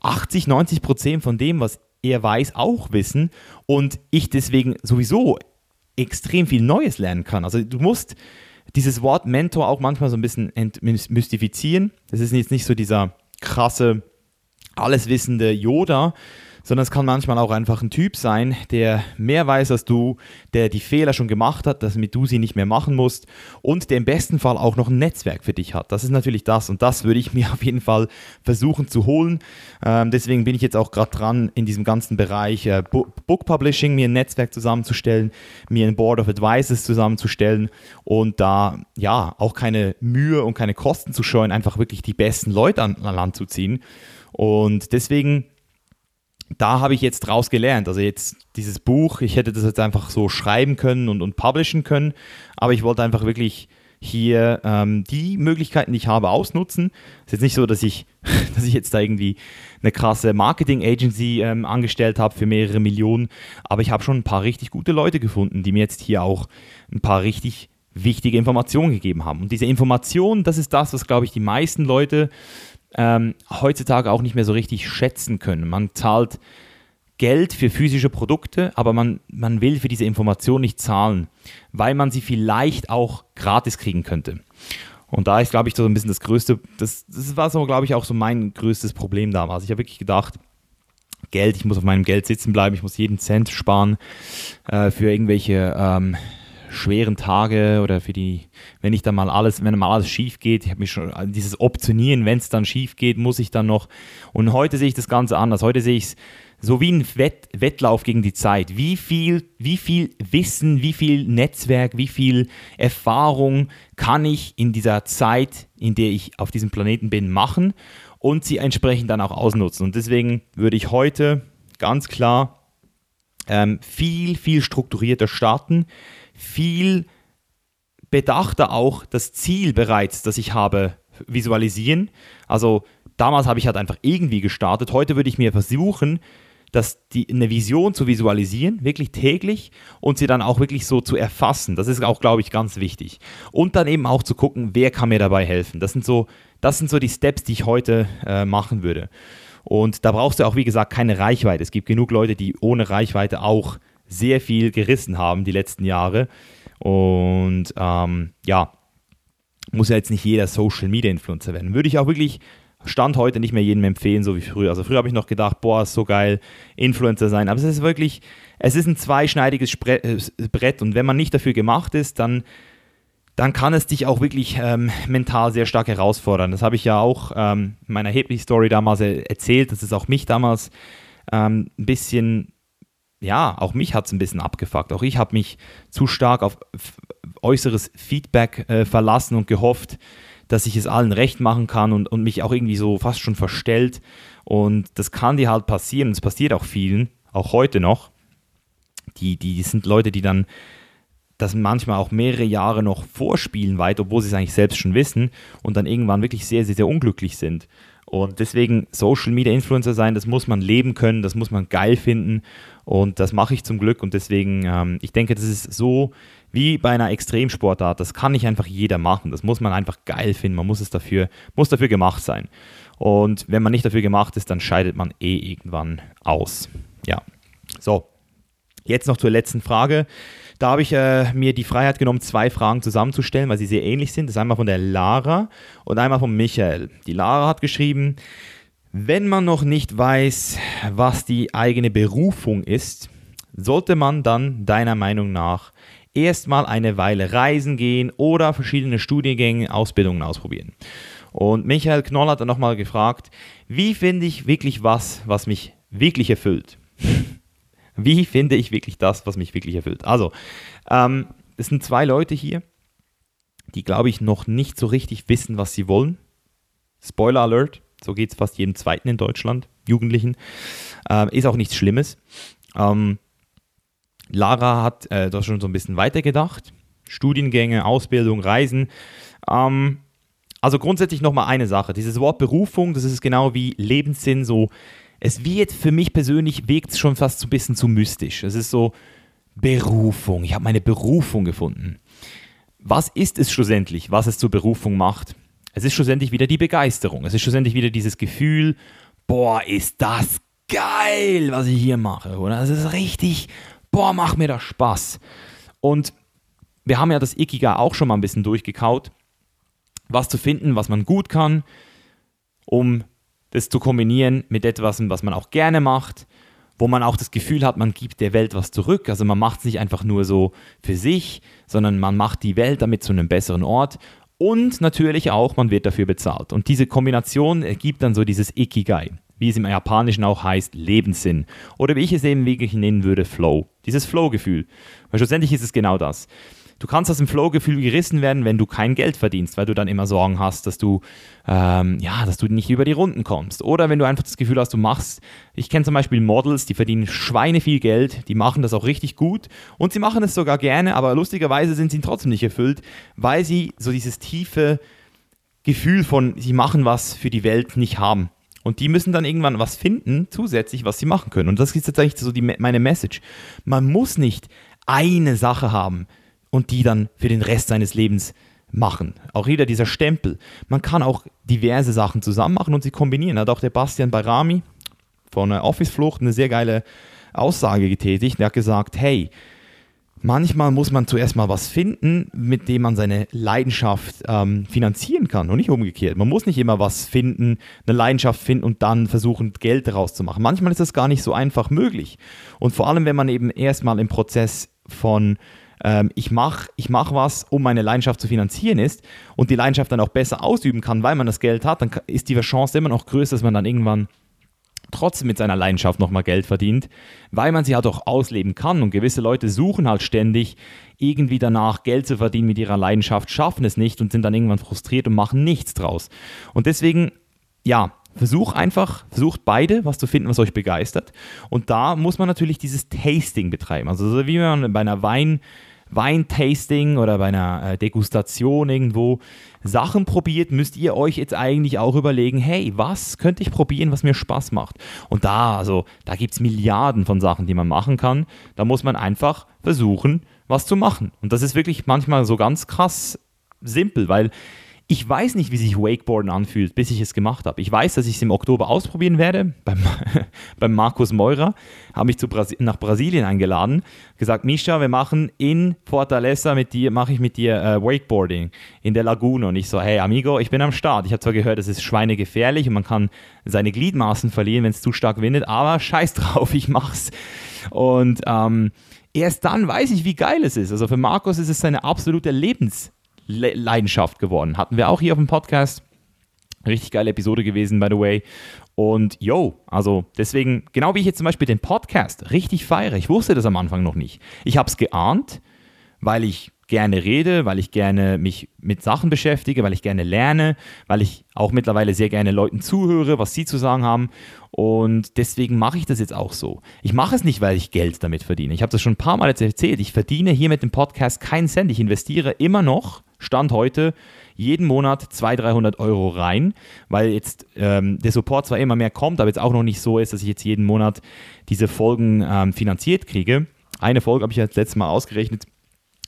achtzig, neunzig Prozent von dem, was er weiß, auch wissen und ich deswegen sowieso extrem viel Neues lernen kann. Also du musst dieses Wort Mentor auch manchmal so ein bisschen entmystifizieren. Das ist jetzt nicht so dieser krasse alleswissende Yoda, sondern es kann manchmal auch einfach ein Typ sein, der mehr weiß als du, der die Fehler schon gemacht hat, damit du sie nicht mehr machen musst und der im besten Fall auch noch ein Netzwerk für dich hat. Das ist natürlich das und das würde ich mir auf jeden Fall versuchen zu holen. Ähm, deswegen bin ich jetzt auch gerade dran, in diesem ganzen Bereich äh, Book Publishing mir ein Netzwerk zusammenzustellen, mir ein Board of Advisors zusammenzustellen und da ja auch keine Mühe und keine Kosten zu scheuen, einfach wirklich die besten Leute an, an Land zu ziehen. Und deswegen, da habe ich jetzt draus gelernt. Also jetzt dieses Buch, ich hätte das jetzt einfach so schreiben können und, und publishen können, aber ich wollte einfach wirklich hier ähm, die Möglichkeiten, die ich habe, ausnutzen. Es ist jetzt nicht so, dass ich, dass ich jetzt da irgendwie eine krasse Marketing-Agency ähm, angestellt habe für mehrere Millionen, aber ich habe schon ein paar richtig gute Leute gefunden, die mir jetzt hier auch ein paar richtig wichtige Informationen gegeben haben. Und diese Informationen, das ist das, was, glaube ich, die meisten Leute Ähm, heutzutage auch nicht mehr so richtig schätzen können. Man zahlt Geld für physische Produkte, aber man, man will für diese Information nicht zahlen, weil man sie vielleicht auch gratis kriegen könnte. Und da ist, glaube ich, so ein bisschen das größte, das, das war so, glaube ich, auch so mein größtes Problem damals. Ich habe wirklich gedacht, Geld, ich muss auf meinem Geld sitzen bleiben, ich muss jeden Cent sparen äh, für irgendwelche ähm, schweren Tage oder für die, wenn ich dann mal alles, wenn mal alles schief geht, ich habe mich schon, dieses Optionieren, wenn es dann schief geht, muss ich dann noch, und heute sehe ich das Ganze anders, heute sehe ich es so wie ein Wett, Wettlauf gegen die Zeit, wie viel, wie viel Wissen, wie viel Netzwerk, wie viel Erfahrung kann ich in dieser Zeit, in der ich auf diesem Planeten bin, machen und sie entsprechend dann auch ausnutzen und deswegen würde ich heute ganz klar ähm, viel, viel strukturierter starten, viel bedachter auch das Ziel bereits, das ich habe, visualisieren. Also damals habe ich halt einfach irgendwie gestartet. Heute würde ich mir versuchen, dass die, eine Vision zu visualisieren, wirklich täglich und sie dann auch wirklich so zu erfassen. Das ist auch, glaube ich, ganz wichtig. Und dann eben auch zu gucken, wer kann mir dabei helfen. Das sind so, das sind so die Steps, die ich heute äh, machen würde. Und da brauchst du auch, wie gesagt, keine Reichweite. Es gibt genug Leute, die ohne Reichweite auch sehr viel gerissen haben die letzten Jahre und ähm, ja, muss ja jetzt nicht jeder Social Media Influencer werden. Würde ich auch wirklich Stand heute nicht mehr jedem empfehlen, so wie früher. Also früher habe ich noch gedacht, boah, ist so geil, Influencer sein, aber es ist wirklich, es ist ein zweischneidiges Spre- äh, Brett und wenn man nicht dafür gemacht ist, dann, dann kann es dich auch wirklich ähm, mental sehr stark herausfordern. Das habe ich ja auch ähm, in meiner Heblich-Story damals erzählt, dass es auch mich damals ähm, ein bisschen... Ja, auch mich hat es ein bisschen abgefuckt. Auch ich habe mich zu stark auf äußeres Feedback äh, verlassen und gehofft, dass ich es allen recht machen kann und, und mich auch irgendwie so fast schon verstellt. Und das kann dir halt passieren. Und es passiert auch vielen, auch heute noch. Die, die, die sind Leute, die dann das manchmal auch mehrere Jahre noch vorspielen weit, obwohl sie es eigentlich selbst schon wissen und dann irgendwann wirklich sehr, sehr, sehr unglücklich sind. Und deswegen Social Media Influencer sein, das muss man leben können, das muss man geil finden und das mache ich zum Glück und deswegen, ähm, ich denke, das ist so wie bei einer Extremsportart, das kann nicht einfach jeder machen, das muss man einfach geil finden, man muss es dafür, muss dafür gemacht sein und wenn man nicht dafür gemacht ist, dann scheidet man eh irgendwann aus. Ja, so, Jetzt noch zur letzten Frage. Da habe ich äh, mir die Freiheit genommen, zwei Fragen zusammenzustellen, weil sie sehr ähnlich sind. Das ist einmal von der Lara und einmal von Michael. Die Lara hat geschrieben, wenn man noch nicht weiß, was die eigene Berufung ist, sollte man dann deiner Meinung nach erstmal eine Weile reisen gehen oder verschiedene Studiengänge, Ausbildungen ausprobieren. Und Michael Knoll hat dann nochmal gefragt, wie finde ich wirklich was, was mich wirklich erfüllt? Wie finde ich wirklich das, was mich wirklich erfüllt? Also, ähm, es sind zwei Leute hier, die, glaube ich, noch nicht so richtig wissen, was sie wollen. Spoiler Alert, so geht es fast jedem Zweiten in Deutschland, Jugendlichen. Ähm, ist auch nichts Schlimmes. Ähm, Lara hat äh, das schon so ein bisschen weitergedacht. Studiengänge, Ausbildung, Reisen. Ähm, also grundsätzlich nochmal eine Sache. Dieses Wort Berufung, das ist genau wie Lebenssinn, so. Es wird für mich persönlich, wirkt es schon fast so ein bisschen zu mystisch. Es ist so, Berufung, ich habe meine Berufung gefunden. Was ist es schlussendlich, was es zur Berufung macht? Es ist schlussendlich wieder die Begeisterung. Es ist schlussendlich wieder dieses Gefühl, boah, ist das geil, was ich hier mache. Oder es ist richtig, boah, macht mir das Spaß. Und wir haben ja das Ikigai auch schon mal ein bisschen durchgekaut. Was zu finden, was man gut kann, um das zu kombinieren mit etwas, was man auch gerne macht, wo man auch das Gefühl hat, man gibt der Welt was zurück. Also man macht es nicht einfach nur so für sich, sondern man macht die Welt damit zu einem besseren Ort. Und natürlich auch, man wird dafür bezahlt. Und diese Kombination ergibt dann so dieses Ikigai, wie es im Japanischen auch heißt, Lebenssinn. Oder wie ich es eben wirklich nennen würde, Flow. Dieses Flow-Gefühl. Weil schlussendlich ist es genau das. Du kannst aus dem Flow-Gefühl gerissen werden, wenn du kein Geld verdienst, weil du dann immer Sorgen hast, dass du, ähm, ja, dass du nicht über die Runden kommst. Oder wenn du einfach das Gefühl hast, du machst, ich kenne zum Beispiel Models, die verdienen Schweine viel Geld, die machen das auch richtig gut und sie machen es sogar gerne, aber lustigerweise sind sie trotzdem nicht erfüllt, weil sie so dieses tiefe Gefühl von, sie machen was für die Welt nicht haben. Und die müssen dann irgendwann was finden, zusätzlich, was sie machen können. Und das ist jetzt eigentlich so die, meine Message. Man muss nicht eine Sache haben, und die dann für den Rest seines Lebens machen. Auch jeder dieser Stempel. Man kann auch diverse Sachen zusammen machen und sie kombinieren. Hat auch der Bastian Bayrami von Office-Flucht eine sehr geile Aussage getätigt. Der hat gesagt, hey, manchmal muss man zuerst mal was finden, mit dem man seine Leidenschaft ähm, finanzieren kann und nicht umgekehrt. Man muss nicht immer was finden, eine Leidenschaft finden und dann versuchen, Geld daraus zu machen. Manchmal ist das gar nicht so einfach möglich. Und vor allem, wenn man eben erst mal im Prozess von ich mache ich mach was, um meine Leidenschaft zu finanzieren ist und die Leidenschaft dann auch besser ausüben kann, weil man das Geld hat, dann ist die Chance immer noch größer, dass man dann irgendwann trotzdem mit seiner Leidenschaft nochmal Geld verdient, weil man sie halt auch ausleben kann. Und gewisse Leute suchen halt ständig irgendwie danach, Geld zu verdienen mit ihrer Leidenschaft, schaffen es nicht und sind dann irgendwann frustriert und machen nichts draus. Und deswegen, ja, versuch einfach, versucht beide, was zu finden, was euch begeistert. Und da muss man natürlich dieses Tasting betreiben. Also so wie man bei einer Wein... Weintasting oder bei einer äh, Degustation irgendwo Sachen probiert, müsst ihr euch jetzt eigentlich auch überlegen, hey, was könnte ich probieren, was mir Spaß macht? Und da, also, da gibt es Milliarden von Sachen, die man machen kann. Da muss man einfach versuchen, was zu machen. Und das ist wirklich manchmal so ganz krass simpel, weil ich weiß nicht, wie sich Wakeboarden anfühlt, bis ich es gemacht habe. Ich weiß, dass ich es im Oktober ausprobieren werde. Beim, beim Markus Meurer habe mich zu Brasi- nach Brasilien eingeladen. Gesagt, Mischa, wir machen in Fortaleza mit dir, mache ich mit dir äh, Wakeboarding in der Lagune. Und ich so, hey Amigo, ich bin am Start. Ich habe zwar gehört, es ist schweinegefährlich und man kann seine Gliedmaßen verlieren, wenn es zu stark windet, aber scheiß drauf, ich mach's. Und ähm, erst dann weiß ich, wie geil es ist. Also für Markus ist es seine absolute Lebens- Leidenschaft geworden. Hatten wir auch hier auf dem Podcast. Richtig geile Episode gewesen, by the way. Und yo, also deswegen, genau wie ich jetzt zum Beispiel den Podcast richtig feiere, ich wusste das am Anfang noch nicht. Ich habe es geahnt, weil ich gerne rede, weil ich gerne mich mit Sachen beschäftige, weil ich gerne lerne, weil ich auch mittlerweile sehr gerne Leuten zuhöre, was sie zu sagen haben. Und deswegen mache ich das jetzt auch so. Ich mache es nicht, weil ich Geld damit verdiene. Ich habe das schon ein paar Mal jetzt erzählt. Ich verdiene hier mit dem Podcast keinen Cent. Ich investiere immer noch, Stand heute, jeden Monat zweihundert, dreihundert Euro rein, weil jetzt ähm, der Support zwar immer mehr kommt, aber jetzt auch noch nicht so ist, dass ich jetzt jeden Monat diese Folgen ähm, finanziert kriege. Eine Folge habe ich jetzt letztes Mal ausgerechnet,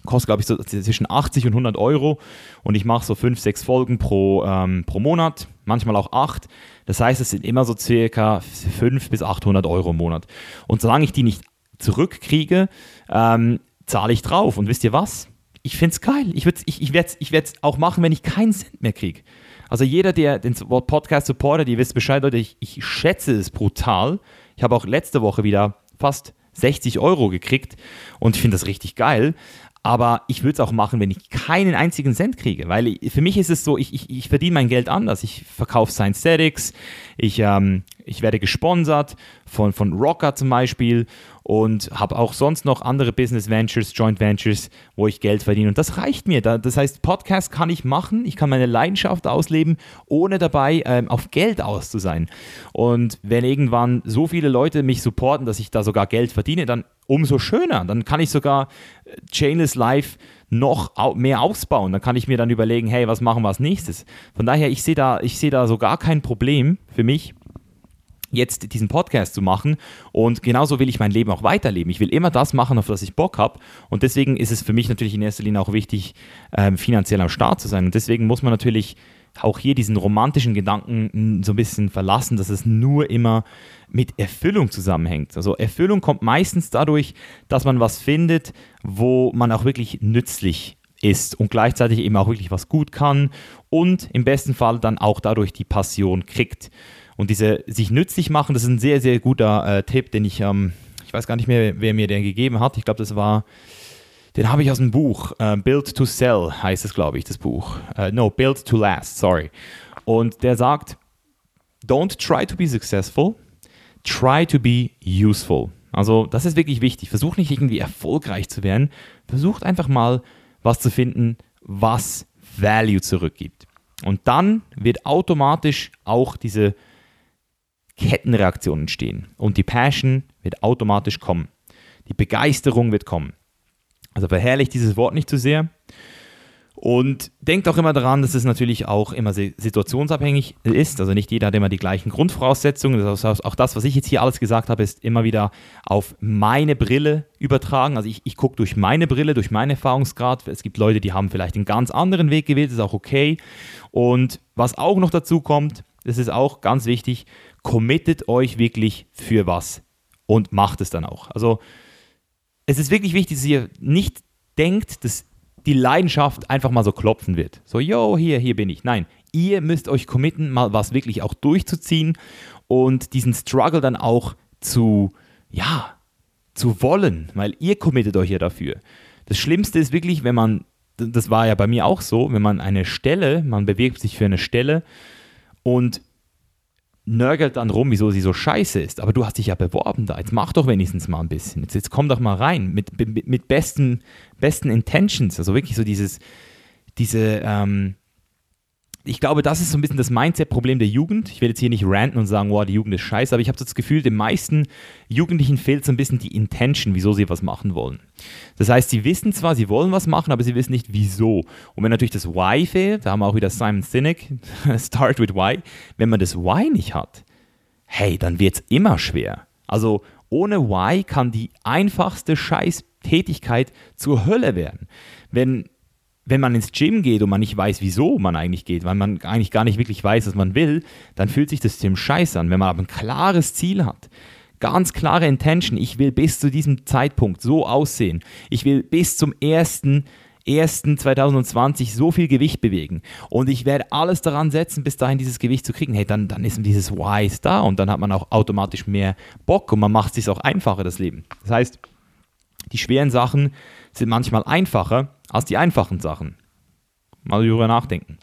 kostet, glaube ich, so zwischen achtzig und hundert Euro und ich mache so fünf, sechs Folgen pro, ähm, pro Monat, manchmal auch acht. Das heißt, es sind immer so circa fünfhundert bis achthundert Euro im Monat. Und solange ich die nicht zurückkriege, ähm, zahle ich drauf. Und wisst ihr was? Ich finde es geil. Ich würde ich, ich werde es ich werd's auch machen, wenn ich keinen Cent mehr kriege. Also jeder, der den Podcast supportet, ihr wisst Bescheid, Leute, ich, ich schätze es brutal. Ich habe auch letzte Woche wieder fast sechzig Euro gekriegt und ich finde das richtig geil. Aber ich würde es auch machen, wenn ich keinen einzigen Cent kriege, weil ich, für mich ist es so, ich, ich, ich verdiene mein Geld anders. Ich verkaufe Science-Statics, ich, ähm, ich werde gesponsert von, von Rocker zum Beispiel und habe auch sonst noch andere Business-Ventures, Joint-Ventures, wo ich Geld verdiene und das reicht mir. Das heißt, Podcast kann ich machen, ich kann meine Leidenschaft ausleben, ohne dabei ähm, auf Geld aus zu sein. Und wenn irgendwann so viele Leute mich supporten, dass ich da sogar Geld verdiene, dann umso schöner. Dann kann ich sogar Chainless Life noch mehr ausbauen. Dann kann ich mir dann überlegen, hey, was machen wir als nächstes? Von daher, ich sehe da, ich sehe da so gar kein Problem für mich, jetzt diesen Podcast zu machen. Und genauso will ich mein Leben auch weiterleben. Ich will immer das machen, auf das ich Bock habe. Und deswegen ist es für mich natürlich in erster Linie auch wichtig, ähm, finanziell am Start zu sein. Und deswegen muss man natürlich auch hier diesen romantischen Gedanken so ein bisschen verlassen, dass es nur immer mit Erfüllung zusammenhängt. Also Erfüllung kommt meistens dadurch, dass man was findet, wo man auch wirklich nützlich ist und gleichzeitig eben auch wirklich was gut kann und im besten Fall dann auch dadurch die Passion kriegt. Und diese sich nützlich machen, das ist ein sehr, sehr guter äh, Tipp, den ich, ähm, ich weiß gar nicht mehr, wer mir den gegeben hat. Ich glaube, das war... Den habe ich aus dem Buch, äh, Built to Sell heißt es, glaube ich, das Buch. Äh, no, Built to Last, sorry. Und der sagt, don't try to be successful, try to be useful. Also das ist wirklich wichtig. Versucht nicht irgendwie erfolgreich zu werden. Versucht einfach mal was zu finden, was Value zurückgibt. Und dann wird automatisch auch diese Kettenreaktion entstehen. Und die Passion wird automatisch kommen. Die Begeisterung wird kommen. Also verherrlicht dieses Wort nicht zu sehr und denkt auch immer daran, dass es natürlich auch immer situationsabhängig ist, also nicht jeder hat immer die gleichen Grundvoraussetzungen, das heißt, auch das, was ich jetzt hier alles gesagt habe, ist immer wieder auf meine Brille übertragen, also ich, ich gucke durch meine Brille, durch meinen Erfahrungsgrad, es gibt Leute, die haben vielleicht einen ganz anderen Weg gewählt, das ist auch okay und was auch noch dazu kommt, das ist auch ganz wichtig, committet euch wirklich für was und macht es dann auch, also es ist wirklich wichtig, dass ihr nicht denkt, dass die Leidenschaft einfach mal so klopfen wird. So, yo, hier, hier bin ich. Nein, ihr müsst euch committen, mal was wirklich auch durchzuziehen und diesen Struggle dann auch zu, ja, zu wollen, weil ihr committet euch ja dafür. Das Schlimmste ist wirklich, wenn man, das war ja bei mir auch so, wenn man eine Stelle, man bewirbt sich für eine Stelle und nörgelt dann rum, wieso sie so scheiße ist. Aber du hast dich ja beworben da. Jetzt mach doch wenigstens mal ein bisschen. Jetzt, jetzt komm doch mal rein mit, mit, mit besten, besten Intentions. Also wirklich so dieses, diese, ähm, ich glaube, das ist so ein bisschen das Mindset-Problem der Jugend. Ich will jetzt hier nicht ranten und sagen, wow, die Jugend ist scheiße, aber ich habe so das Gefühl, den meisten Jugendlichen fehlt so ein bisschen die Intention, wieso sie was machen wollen. Das heißt, sie wissen zwar, sie wollen was machen, aber sie wissen nicht, wieso. Und wenn natürlich das Why fehlt, da haben wir auch wieder Simon Sinek, Start with Why, wenn man das Why nicht hat, hey, dann wird es immer schwer. Also ohne Why kann die einfachste Scheiß-Tätigkeit zur Hölle werden. Wenn... Wenn man ins Gym geht und man nicht weiß, wieso man eigentlich geht, weil man eigentlich gar nicht wirklich weiß, was man will, dann fühlt sich das Gym scheiße an. Wenn man aber ein klares Ziel hat, ganz klare Intention, ich will bis zu diesem Zeitpunkt so aussehen, ich will bis zum ersten ersten zweitausendzwanzig so viel Gewicht bewegen und ich werde alles daran setzen, bis dahin dieses Gewicht zu kriegen, hey, dann, dann ist dieses Why da und dann hat man auch automatisch mehr Bock und man macht es sich auch einfacher, das Leben. Das heißt, die schweren Sachen sind manchmal einfacher als die einfachen Sachen. Mal darüber nachdenken.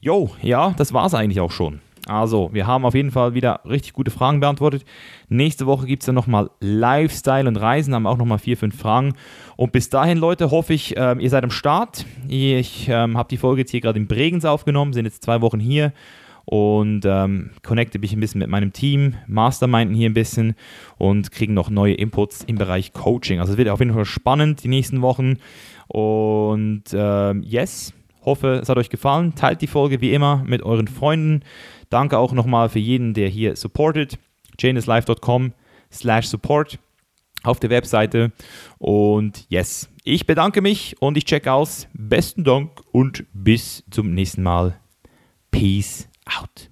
Jo, ja, das war's eigentlich auch schon. Also, wir haben auf jeden Fall wieder richtig gute Fragen beantwortet. Nächste Woche gibt es dann nochmal Lifestyle und Reisen, haben auch nochmal vier, fünf Fragen. Und bis dahin, Leute, hoffe ich, ähm, ihr seid am Start. Ich ähm, habe die Folge jetzt hier gerade in Bregenz aufgenommen, sind jetzt zwei Wochen hier und ähm, connecte mich ein bisschen mit meinem Team, masterminden hier ein bisschen und kriegen noch neue Inputs im Bereich Coaching. Also es wird auf jeden Fall spannend die nächsten Wochen und ähm, yes, hoffe es hat euch gefallen. Teilt die Folge wie immer mit euren Freunden. Danke auch nochmal für jeden, der hier supportet. chainless life dot com slash support auf der Webseite und yes, ich bedanke mich und ich check aus. Besten Dank und bis zum nächsten Mal. Peace out.